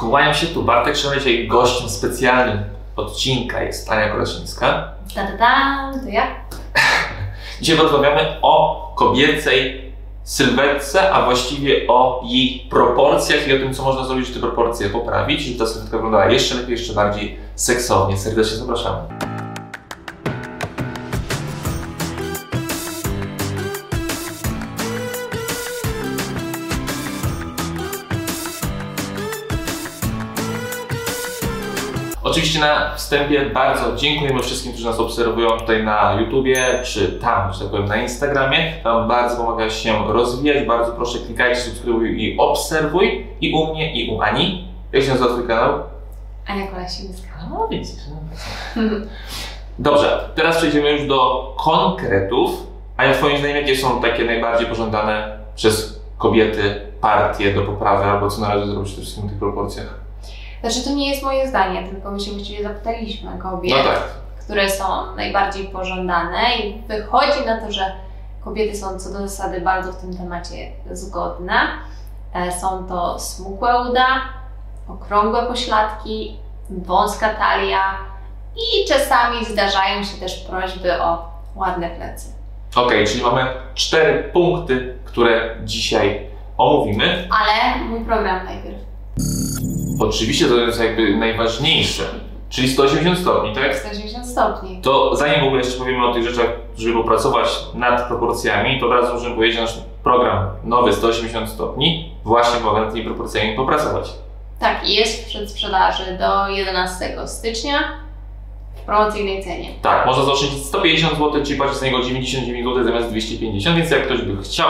Kłaniam się tu Bartek Szymon, dzisiaj gościem specjalnym odcinka jest Ania Kolaszyńska. To ja. Dzisiaj rozmawiamy o kobiecej sylwetce, a właściwie o jej proporcjach i o tym, co można zrobić, żeby te proporcje poprawić, żeby ta sylwetka wyglądała jeszcze lepiej, jeszcze bardziej seksownie. Serdecznie zapraszamy. Oczywiście na wstępie bardzo dziękujemy wszystkim, którzy nas obserwują tutaj na YouTubie, czy tam, że tak powiem, na Instagramie. Tam bardzo pomaga się rozwijać. Bardzo proszę, klikajcie, subskrybuj i obserwuj. I u mnie, i u Ani. Jak się nazywa twój kanał? Ania Kolaszyńska. No widzisz. Dobrze, teraz przejdziemy już do konkretów. Ania, twoim zdaniem, jakie są takie najbardziej pożądane przez kobiety partie do poprawy, albo co należy zrobić przede wszystkim w tych proporcjach? Znaczy, to nie jest moje zdanie, tylko my się właściwie zapytaliśmy kobiet, no tak, które są najbardziej pożądane i wychodzi na to, że kobiety są co do zasady bardzo w tym temacie zgodne. Są to smukłe uda, okrągłe pośladki, wąska talia i czasami zdarzają się też prośby o ładne plecy. Okej, czyli mamy 4 punkty, które dzisiaj omówimy. Ale mój program najpierw. Oczywiście to jest jakby najważniejsze, czyli 180 stopni, tak? 180 stopni. To zanim w ogóle jeszcze powiemy o tych rzeczach, żeby popracować nad proporcjami, to od razu możemy powiedzieć, że nasz program nowy 180 stopni właśnie pomaga nad tymi proporcjami popracować. Tak, jest w przedsprzedaży do 11 stycznia w promocyjnej cenie. Tak, można zaoszczędzić 150 zł, czyli płacić za niego 99 zł zamiast 250, więc jak ktoś by chciał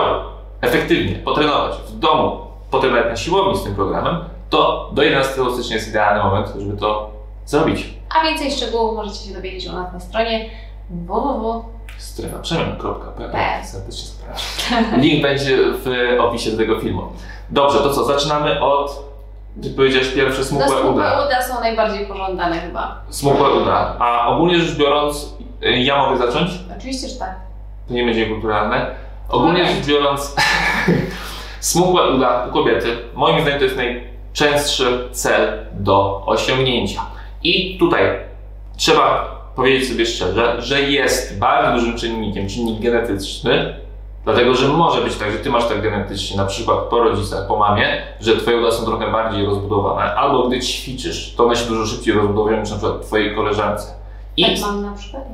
efektywnie potrenować w domu, potem nawet na siłowni z tym programem, to do 11 stycznia jest idealny moment, żeby to zrobić. A więcej szczegółów możecie się dowiedzieć u nas na stronie www.strefaprzemian.pl. Serdecznie zapraszam. Link będzie w opisie do tego filmu. Dobrze, to co? Zaczynamy od, ty powiedziałeś, pierwsze smukłe uda. Smukłe uda są najbardziej pożądane chyba. Smukłe uda. A ogólnie rzecz biorąc, ja mogę zacząć? Oczywiście, że tak. To nie będzie kulturalne. Ogólnie rzecz biorąc, smukłe uda u kobiety, moim zdaniem, to jest najczęstszy cel do osiągnięcia. I tutaj trzeba powiedzieć sobie szczerze, że jest bardzo dużym czynnikiem, czynnik genetyczny, dlatego że może być tak, że ty masz tak genetycznie, na przykład po rodzicach, po mamie, że twoje uda są trochę bardziej rozbudowane, albo gdy ćwiczysz, to one się dużo szybciej rozbudowują niż na przykład twojej koleżance. I tak mam na przykład.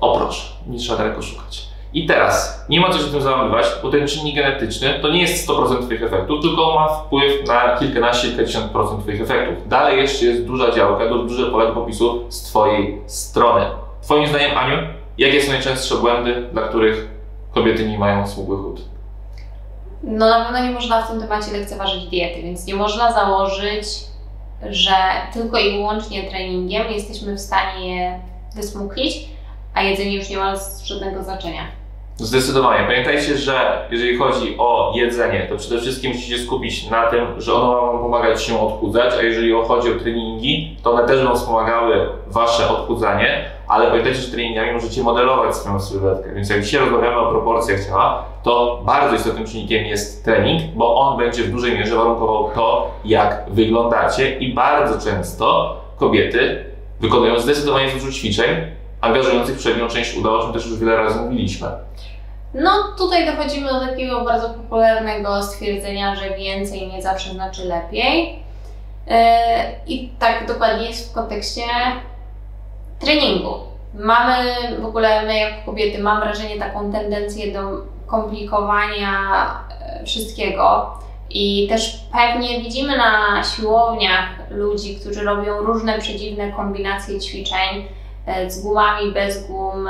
O proszę, nie trzeba daleko szukać. I teraz, nie ma co się tym załamywać, bo ten czynnik genetyczny to nie jest 100% twoich efektów, tylko ma wpływ na kilkanaście, kilkadziesiąt procent twoich efektów. Dalej jeszcze jest duża działka, duże pole do popisu z twojej strony. Twoim zdaniem, Aniu, jakie są najczęstsze błędy, dla których kobiety nie mają smukłych ud? No na pewno nie można w tym temacie lekceważyć diety, więc nie można założyć, że tylko i wyłącznie treningiem jesteśmy w stanie je wysmuklić, a jedzenie już nie ma żadnego znaczenia. Zdecydowanie. Pamiętajcie, że jeżeli chodzi o jedzenie, to przede wszystkim musicie skupić na tym, że ono ma wam pomagać się odchudzać, a jeżeli chodzi o treningi, to one też będą wspomagały wasze odchudzanie, ale pamiętajcie, że treningami możecie modelować swoją sylwetkę, więc jak dzisiaj rozmawiamy o proporcjach ciała, to bardzo istotnym czynnikiem jest trening, bo on będzie w dużej mierze warunkował to, jak wyglądacie i bardzo często kobiety wykonują zdecydowanie dużo ćwiczeń angażujących przednią część uda, o czym też już wiele razy mówiliśmy. No tutaj dochodzimy do takiego bardzo popularnego stwierdzenia, że więcej nie zawsze znaczy lepiej. I tak dokładnie jest w kontekście treningu. Mamy w ogóle, my jako kobiety, mam wrażenie, taką tendencję do komplikowania wszystkiego. I też pewnie widzimy na siłowniach ludzi, którzy robią różne przedziwne kombinacje ćwiczeń, z gumami, bez gum,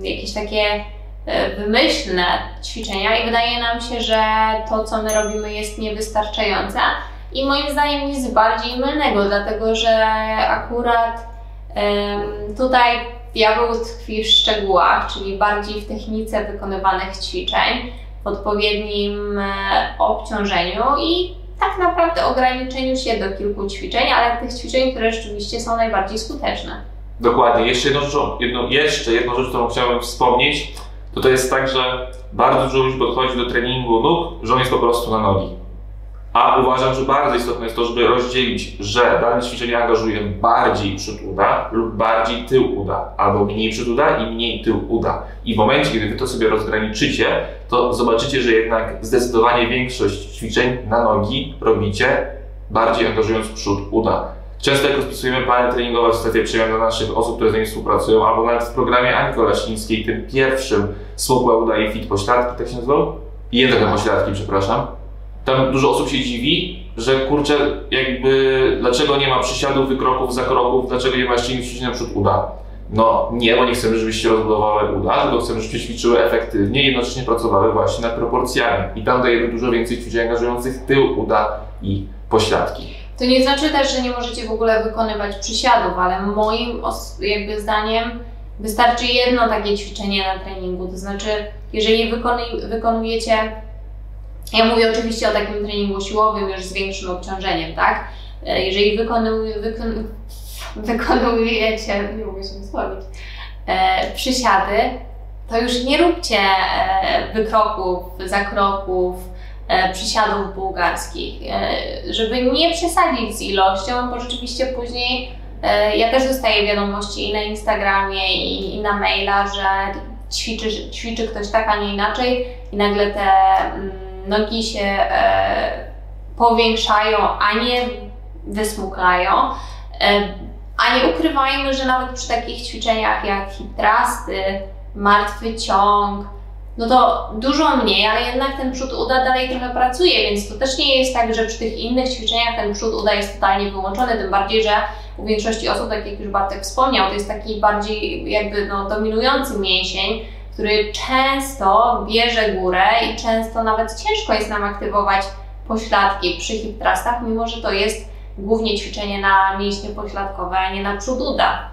jakieś takie wymyślne ćwiczenia i wydaje nam się, że to, co my robimy, jest niewystarczające i moim zdaniem nic bardziej mylnego, dlatego że akurat tutaj diabeł tkwi w szczegółach, czyli bardziej w technice wykonywanych ćwiczeń, w odpowiednim obciążeniu i tak naprawdę ograniczeniu się do kilku ćwiczeń, ale tych ćwiczeń, które rzeczywiście są najbardziej skuteczne. Dokładnie. Jeszcze jedną rzecz, którą chciałbym wspomnieć, to jest tak, że bardzo dużo ludzi podchodzi do treningu nóg, że on jest po prostu na nogi. A uważam, że bardzo istotne jest to, żeby rozdzielić, że dane ćwiczenie angażuje bardziej przód uda lub bardziej tył uda, albo mniej przód uda i mniej tył uda. I w momencie, kiedy Wy to sobie rozgraniczycie, to zobaczycie, że jednak zdecydowanie większość ćwiczeń na nogi robicie, bardziej angażując przód uda. Często jak rozpisujemy plany treningowe w strefie przemian dla naszych osób, które z nimi współpracują, albo nawet w programie Ani Kolaszyńskiej, tym pierwszym, smukła uda i fit pośladki, tak się nazywał? Jedne pośladki, przepraszam. Tam dużo osób się dziwi, że kurczę, jakby dlaczego nie ma przysiadów, wykroków, zakroków, dlaczego nie ma jeszcze innych ćwiczeń na przód uda. No nie, bo nie chcemy, żebyście rozbudowały uda, tylko chcemy, żebyście ćwiczyły efektywnie i jednocześnie pracowały właśnie nad proporcjami. I tam dajemy dużo więcej ćwiczeń angażujących tył uda i pośladki. To nie znaczy też, że nie możecie w ogóle wykonywać przysiadów, ale moim jakby zdaniem wystarczy jedno takie ćwiczenie na treningu. To znaczy, jeżeli wykonujecie, ja mówię oczywiście o takim treningu siłowym już z większym obciążeniem, tak? Jeżeli wykonujecie, nie mogę się wysłowić, przysiady, to już nie róbcie wykroków, zakroków, przysiadów bułgarskich, żeby nie przesadzić z ilością, bo rzeczywiście później ja też dostaję wiadomości i na Instagramie, i na maila, że ćwiczy ktoś tak, a nie inaczej i nagle te nogi się powiększają, a nie wysmuklają. A nie ukrywajmy, że nawet przy takich ćwiczeniach jak hip thrusty, martwy ciąg, no to dużo mniej, ale jednak ten przód uda dalej trochę pracuje, więc to też nie jest tak, że przy tych innych ćwiczeniach ten przód uda jest totalnie wyłączony, tym bardziej, że u większości osób, tak jak już Bartek wspomniał, to jest taki bardziej jakby no, dominujący mięsień, który często bierze górę i często nawet ciężko jest nam aktywować pośladki przy hip thrustach, mimo że to jest głównie ćwiczenie na mięśnie pośladkowe, a nie na przód uda.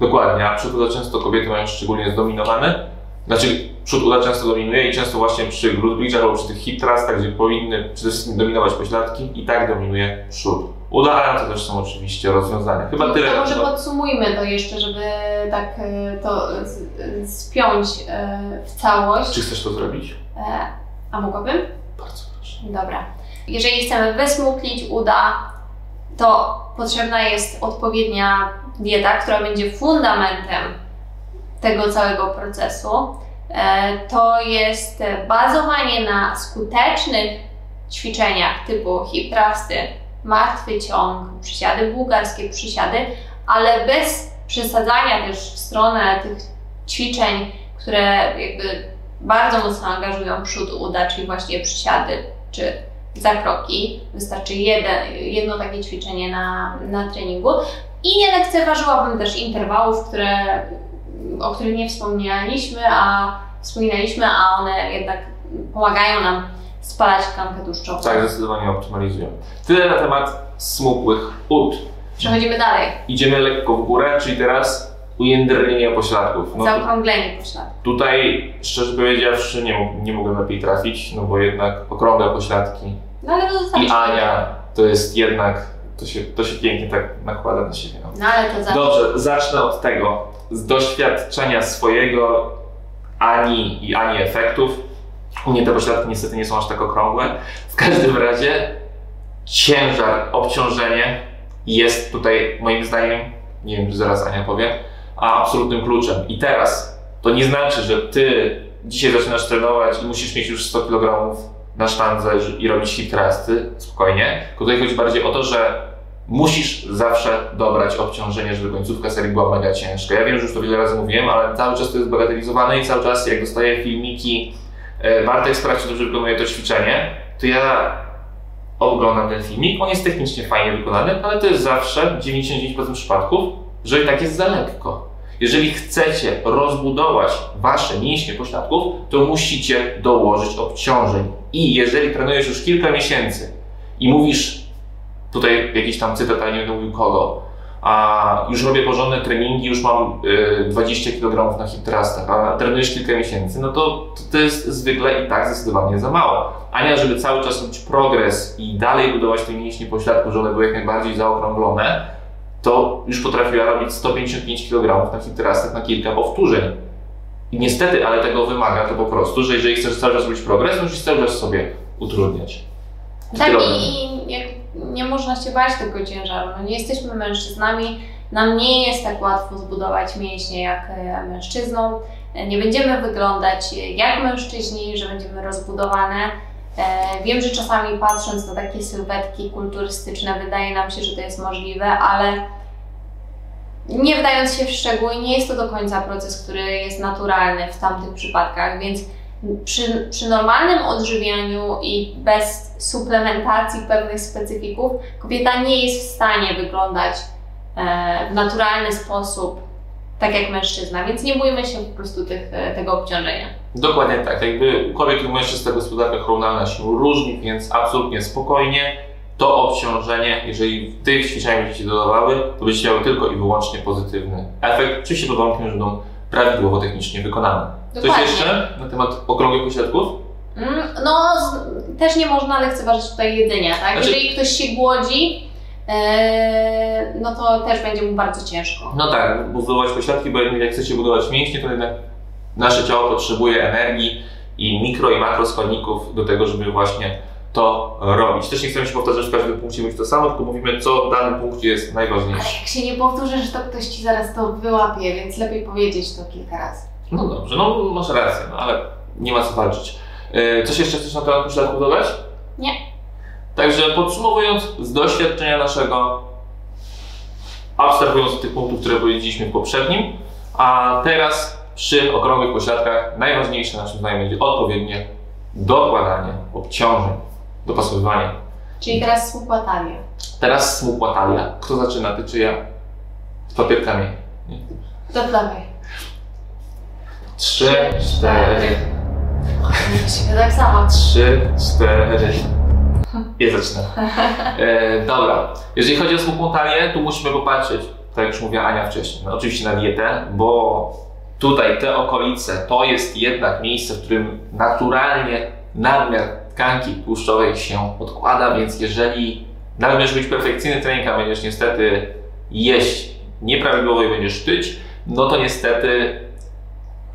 Dokładnie, a przód uda często kobiety mają szczególnie zdominowany. Znaczy przód uda często dominuje i często właśnie przy glute bridge albo przy tych hip thrustach, gdzie powinny przede wszystkim dominować pośladki, i tak dominuje przód uda, ale to też są oczywiście rozwiązania. Chyba tyle. To może podsumujmy to jeszcze, żeby tak to spiąć w całość. Czy chcesz to zrobić? A mogłabym? Bardzo proszę. Dobra. Jeżeli chcemy wysmuklić uda, to potrzebna jest odpowiednia dieta, która będzie fundamentem tego całego procesu. To jest bazowanie na skutecznych ćwiczeniach typu hip thrusty, martwy ciąg, przysiady bułgarskie, przysiady, ale bez przesadzania też w stronę tych ćwiczeń, które jakby bardzo mocno angażują przód uda, czyli właśnie przysiady czy zakroki. Wystarczy jedno takie ćwiczenie na treningu. I nie lekceważyłabym też interwałów, o których nie wspomnieliśmy, a one jednak pomagają nam spalać tkankę tłuszczową. Tak, zdecydowanie optymalizują. Tyle na temat smukłych ud. Przechodzimy dalej. Idziemy lekko w górę, czyli teraz ujędrnienie pośladków. No, zaokrąglenie pośladków. Tutaj, szczerze powiedziawszy, nie mogłem lepiej trafić, no bo jednak okrągłe pośladki. No, ale to i Ania to jest jednak, to się pięknie tak nakłada na siebie. No, ale to zacznę. Dobrze, zacznę od tego. Z doświadczenia swojego ani efektów. U mnie te pośladki niestety nie są aż tak okrągłe. W każdym razie ciężar, obciążenie jest tutaj moim zdaniem, nie wiem, czy zaraz Ania powie, a absolutnym kluczem. I teraz to nie znaczy, że Ty dzisiaj zaczynasz trenować i musisz mieć już 100 kg na sztandze i robić hip thrusty, spokojnie. Tutaj chodzi bardziej o to, że musisz zawsze dobrać obciążenie, żeby końcówka serii była mega ciężka. Ja wiem, że już to wiele razy mówiłem, ale cały czas to jest bagatelizowane i cały czas jak dostaję filmiki Bartek, sprawdź, czy dobrze wykonuje to ćwiczenie, to ja oglądam ten filmik, on jest technicznie fajnie wykonany, ale to jest zawsze 99% przypadków, że i tak jest za lekko. Jeżeli chcecie rozbudować Wasze mięśnie pośladków, to musicie dołożyć obciążeń. I jeżeli trenujesz już kilka miesięcy i mówisz, tutaj jakiś tam cytat, ale nie będę mówił kogo. A już robię porządne treningi, już mam 20 kg na hip thrustach, a trenujesz kilka miesięcy, no to jest zwykle i tak zdecydowanie za mało. Ania, żeby cały czas mieć progres i dalej budować te mięśnie pośladku, żeby one były jak najbardziej zaokrąglone, to już potrafiła robić 155 kg na hip thrustach na kilka powtórzeń. I niestety, ale tego wymaga to po prostu, że jeżeli chcesz cały czas robić progres, musisz cały czas sobie utrudniać. Tak, i nie można się bać tego ciężaru. No, nie jesteśmy mężczyznami, nam nie jest tak łatwo zbudować mięśnie jak mężczyznom. Nie będziemy wyglądać jak mężczyźni, że będziemy rozbudowane. Wiem, że czasami patrząc na takie sylwetki kulturystyczne wydaje nam się, że to jest możliwe, ale nie wdając się w szczegóły, nie jest to do końca proces, który jest naturalny w tamtych przypadkach, więc przy normalnym odżywianiu i bez suplementacji pewnych specyfików kobieta nie jest w stanie wyglądać w naturalny sposób, tak jak mężczyzna, więc nie bójmy się po prostu tego obciążenia. Dokładnie tak, jakby u kobiet i u mężczyzn ta gospodarka hormonalna się różni, więc absolutnie spokojnie. To obciążenie, jeżeli tych ćwiczeń będziecie się dodawały, to będziecie miały tylko i wyłącznie pozytywny efekt, oczywiście pod warunkiem, że będą prawidłowo technicznie wykonane. Dokładnie. Coś jeszcze na temat okrągłych pośladków? No, też nie można lekceważyć tutaj jedzenia, tak? Znaczy, jeżeli ktoś się głodzi, no to też będzie mu bardzo ciężko. No tak, budować pośladki, bo jak chcecie budować mięśnie, to jednak nasze ciało potrzebuje energii i mikro i makro składników do tego, żeby właśnie to robić. Też nie chcemy się powtarzać w każdym punkcie, mówić to samo, tylko mówimy, co w danym punkcie jest najważniejsze. Ale jak się nie powtórzysz, to ktoś ci zaraz to wyłapie, więc lepiej powiedzieć to kilka razy. No dobrze, no masz rację, no, ale nie ma co walczyć. Coś jeszcze chcesz na temat pośladków dodać? Nie. Także podsumowując, z doświadczenia naszego, obserwując tych punktów, które powiedzieliśmy w poprzednim, a teraz przy okrągłych pośladkach najważniejsze naszym zdaniem będzie odpowiednie dokładanie obciążeń, dopasowywanie. Czyli teraz smukła talia. Teraz smukła talia. Kto zaczyna? Ty czy ja? Z papierkami. Do prawej. 3, 4. Musimy tak samo. 3, 4. Ja zacznę. Dobra, jeżeli chodzi o smukłą talię, tu musimy popatrzeć, tak jak już mówiła Ania wcześniej, no, oczywiście na dietę, bo tutaj te okolice to jest jednak miejsce, w którym naturalnie nadmiar tkanki tłuszczowej się podkłada, więc jeżeli nawet będziesz być perfekcyjny trening, a będziesz niestety jeść nieprawidłowo i będziesz tyć, no to niestety,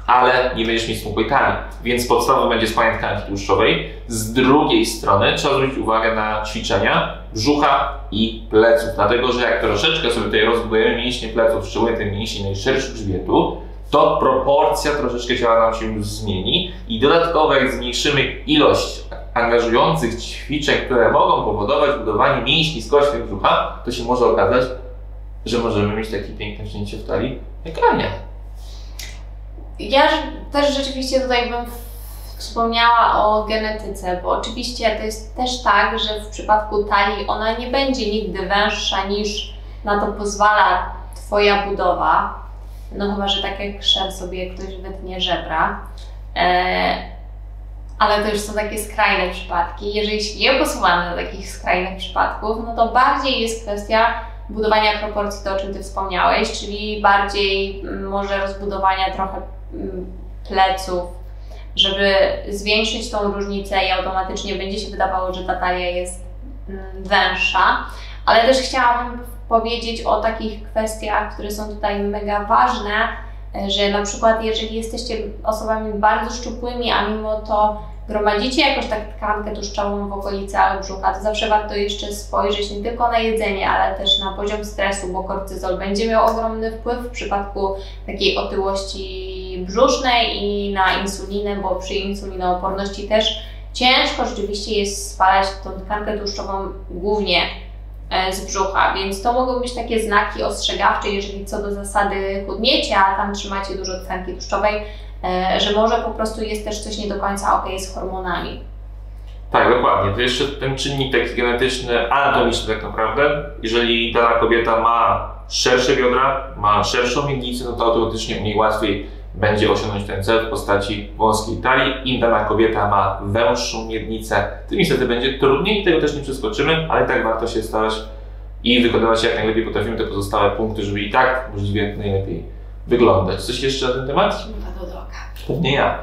ale nie będziesz mieć smukłej talii, więc podstawą będzie spalanie tkanki tłuszczowej. Z drugiej strony trzeba zwrócić uwagę na ćwiczenia brzucha i pleców, dlatego że jak troszeczkę sobie tutaj rozbudujemy mięśnie pleców, szczególnie te mięśnie najszerszych grzbietu, to proporcja troszeczkę ciała nam się już zmieni i dodatkowo jak zmniejszymy ilość angażujących ćwiczeń, które mogą powodować budowanie mięśni skośnych brzucha, to się może okazać, że możemy mieć takie piękne wcięcie w talii jak Ania. Ja też rzeczywiście tutaj bym wspomniała o genetyce, bo oczywiście to jest też tak, że w przypadku talii ona nie będzie nigdy węższa niż na to pozwala Twoja budowa, no chyba, że tak jak krzew sobie ktoś wytnie żebra, ale to już są takie skrajne przypadki. Jeżeli się nie posuwamy do takich skrajnych przypadków, no to bardziej jest kwestia budowania proporcji, to o czym Ty wspomniałeś, czyli bardziej może rozbudowania trochę pleców, żeby zwiększyć tą różnicę i automatycznie będzie się wydawało, że ta talia jest węższa. Ale też chciałabym powiedzieć o takich kwestiach, które są tutaj mega ważne, że na przykład jeżeli jesteście osobami bardzo szczupłymi, a mimo to gromadzicie jakoś tak tkankę tłuszczową w okolicy albo brzucha, to zawsze warto jeszcze spojrzeć nie tylko na jedzenie, ale też na poziom stresu, bo kortyzol będzie miał ogromny wpływ w przypadku takiej otyłości brzusznej i na insulinę, bo przy insulinooporności też ciężko rzeczywiście jest spalać tą tkankę tłuszczową głównie z brzucha, więc to mogą być takie znaki ostrzegawcze, jeżeli co do zasady chudniecie, a tam trzymacie dużo tkanki tłuszczowej, że może po prostu jest też coś nie do końca ok z hormonami. Tak, dokładnie. To jeszcze ten czynnik taki genetyczny, anatomiczny tak naprawdę. Jeżeli dana kobieta ma szersze biodra, ma szerszą miednicę, no to automatycznie u niej łatwiej będzie osiągnąć ten cel w postaci wąskiej talii. Im dana kobieta ma węższą miednicę, tym niestety będzie trudniej, tego też nie przeskoczymy, ale i tak warto się starać i wykonywać jak najlepiej potrafimy te pozostałe punkty, żeby i tak możliwie najlepiej wyglądać. Coś jeszcze na ten temat? Pewnie ja.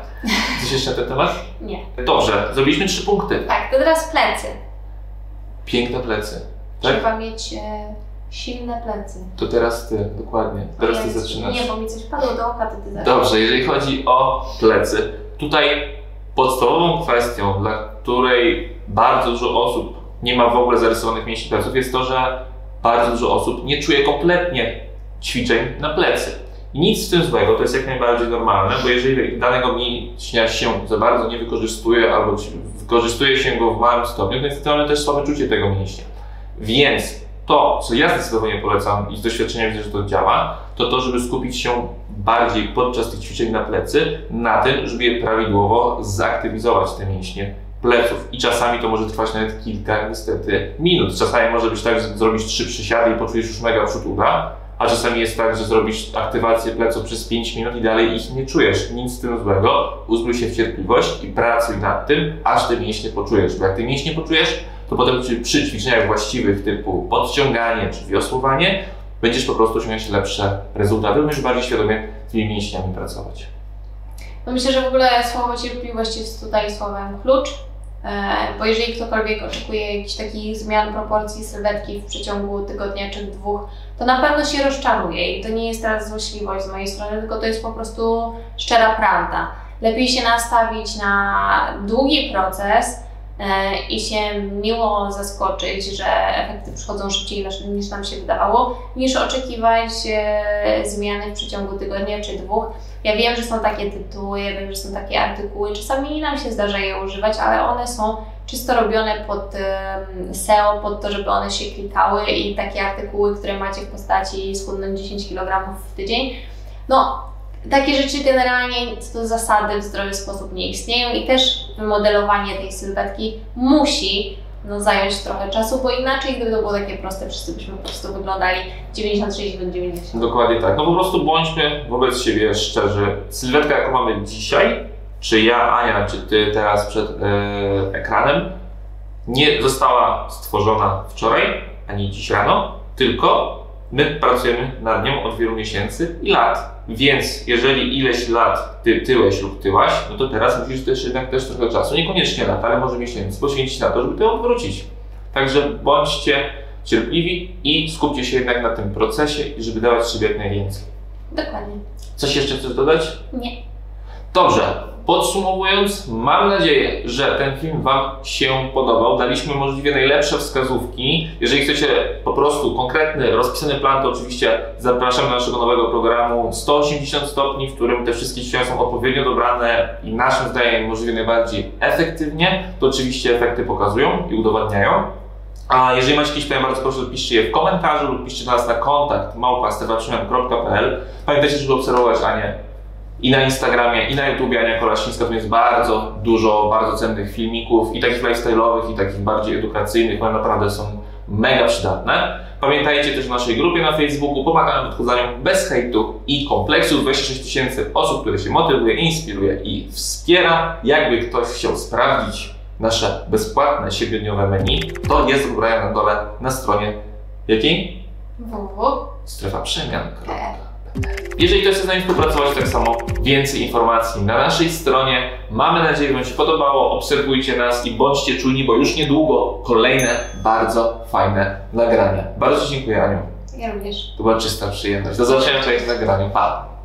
Coś jeszcze na ten temat? Nie. Dobrze, zrobiliśmy 3 punkty. Tak, to teraz plecy. Piękne plecy. Tak? Trzeba mieć silne plecy. To teraz ty, dokładnie. Teraz ty zaczynasz. Nie, bo mi coś padło do oka, to ty zaczynasz. Dobrze, jeżeli chodzi o plecy. Tutaj podstawową kwestią, dla której bardzo dużo osób nie ma w ogóle zarysowanych mięśni pleców, jest to, że bardzo dużo osób nie czuje kompletnie ćwiczeń na plecy. I nic w tym złego, to jest jak najbardziej normalne, bo jeżeli danego mięśnia się za bardzo nie wykorzystuje albo wykorzystuje się go w małym stopniu, więc to mamy też słabe czucie tego mięśnia. Więc to, co ja zdecydowanie polecam i z doświadczenia widzę, że to działa, to to, żeby skupić się bardziej podczas tych ćwiczeń na plecy, na tym, żeby je prawidłowo zaktywizować te mięśnie pleców. I czasami to może trwać nawet kilka, niestety, minut. Czasami może być tak, że zrobisz 3 przysiady i poczujesz już mega przód uda, a czasami jest tak, że zrobisz aktywację pleców przez 5 minut i dalej ich nie czujesz. Nic z tym złego, uzbrój się w cierpliwość i pracuj nad tym, aż te mięśnie poczujesz. Bo jak te mięśnie poczujesz, to potem przy ćwiczeniach właściwych typu podciąganie czy wiosłowanie będziesz po prostu osiągać lepsze rezultaty, będziesz bardziej świadomie z tymi mięśniami pracować. No myślę, że w ogóle słowo cierpliwość jest tutaj słowem klucz, bo jeżeli ktokolwiek oczekuje jakichś takich zmian proporcji sylwetki w przeciągu tygodnia czy 2, to na pewno się rozczaruje i to nie jest teraz złośliwość z mojej strony, tylko to jest po prostu szczera prawda. Lepiej się nastawić na długi proces i się miło zaskoczyć, że efekty przychodzą szybciej niż nam się wydawało, niż oczekiwać zmiany w przeciągu tygodnia czy 2. Ja wiem, że są takie tytuły, ja wiem, że są takie artykuły, czasami nam się zdarza je używać, ale one są czysto robione pod SEO, pod to, żeby one się klikały i takie artykuły, które macie w postaci schudnąć 10 kg w tydzień, no takie rzeczy generalnie co do zasady w zdrowy sposób nie istnieją i też wymodelowanie tej sylwetki musi zająć trochę czasu, bo inaczej gdyby to było takie proste, wszyscy byśmy po prostu wyglądali 96-90. Dokładnie tak, po prostu bądźmy wobec siebie szczerzy. Sylwetka jaką mamy dzisiaj, czy ja, Ania, czy ty teraz przed ekranem, nie została stworzona wczoraj, ani dziś rano, tylko my pracujemy nad nią od wielu miesięcy i lat. Więc jeżeli ileś lat ty tyłeś lub tyłaś, no to teraz musisz też jednak trochę czasu, niekoniecznie lat, ale może miesięcy, poświęcić na to, żeby to odwrócić. Także bądźcie cierpliwi i skupcie się jednak na tym procesie, żeby dawać sobie jak najwięcej. Dokładnie. Coś jeszcze chcesz dodać? Nie. Dobrze, podsumowując, mam nadzieję, że ten film wam się podobał. Daliśmy możliwie najlepsze wskazówki. Jeżeli chcecie po prostu konkretny, rozpisany plan, to oczywiście zapraszam do naszego nowego programu 180 stopni, w którym te wszystkie ćwiczenia są odpowiednio dobrane i naszym zdaniem możliwie najbardziej efektywnie. To oczywiście efekty pokazują i udowadniają. A jeżeli macie jakieś pytania, bardzo proszę, piszcie je w komentarzu lub piszcie do nas na kontakt @strefaprzemian.pl. Pamiętajcie, żeby obserwować Anię i na Instagramie, i na YouTubie Ania Kolaszyńska, to jest bardzo dużo bardzo cennych filmików i takich lifestyle'owych, i takich bardziej edukacyjnych, one naprawdę są mega przydatne. Pamiętajcie też o naszej grupie na Facebooku, pomagamy w odchudzaniu bez hejtu i kompleksów. 26 000 osób, które się motywuje, inspiruje i wspiera. Jakby ktoś chciał sprawdzić nasze bezpłatne 7-dniowe menu, to jest wybrane na dole na stronie jakiej? www.strefaprzemian.pl. Jeżeli ktoś chce z nami współpracować, tak samo więcej informacji na naszej stronie. Mamy nadzieję, że wam się podobało. Obserwujcie nas i bądźcie czujni, bo już niedługo kolejne bardzo fajne nagrania. Bardzo ci dziękuję, Aniu. Ja również. To była czysta przyjemność. Do zobaczenia w kolejnym nagraniu. Pa!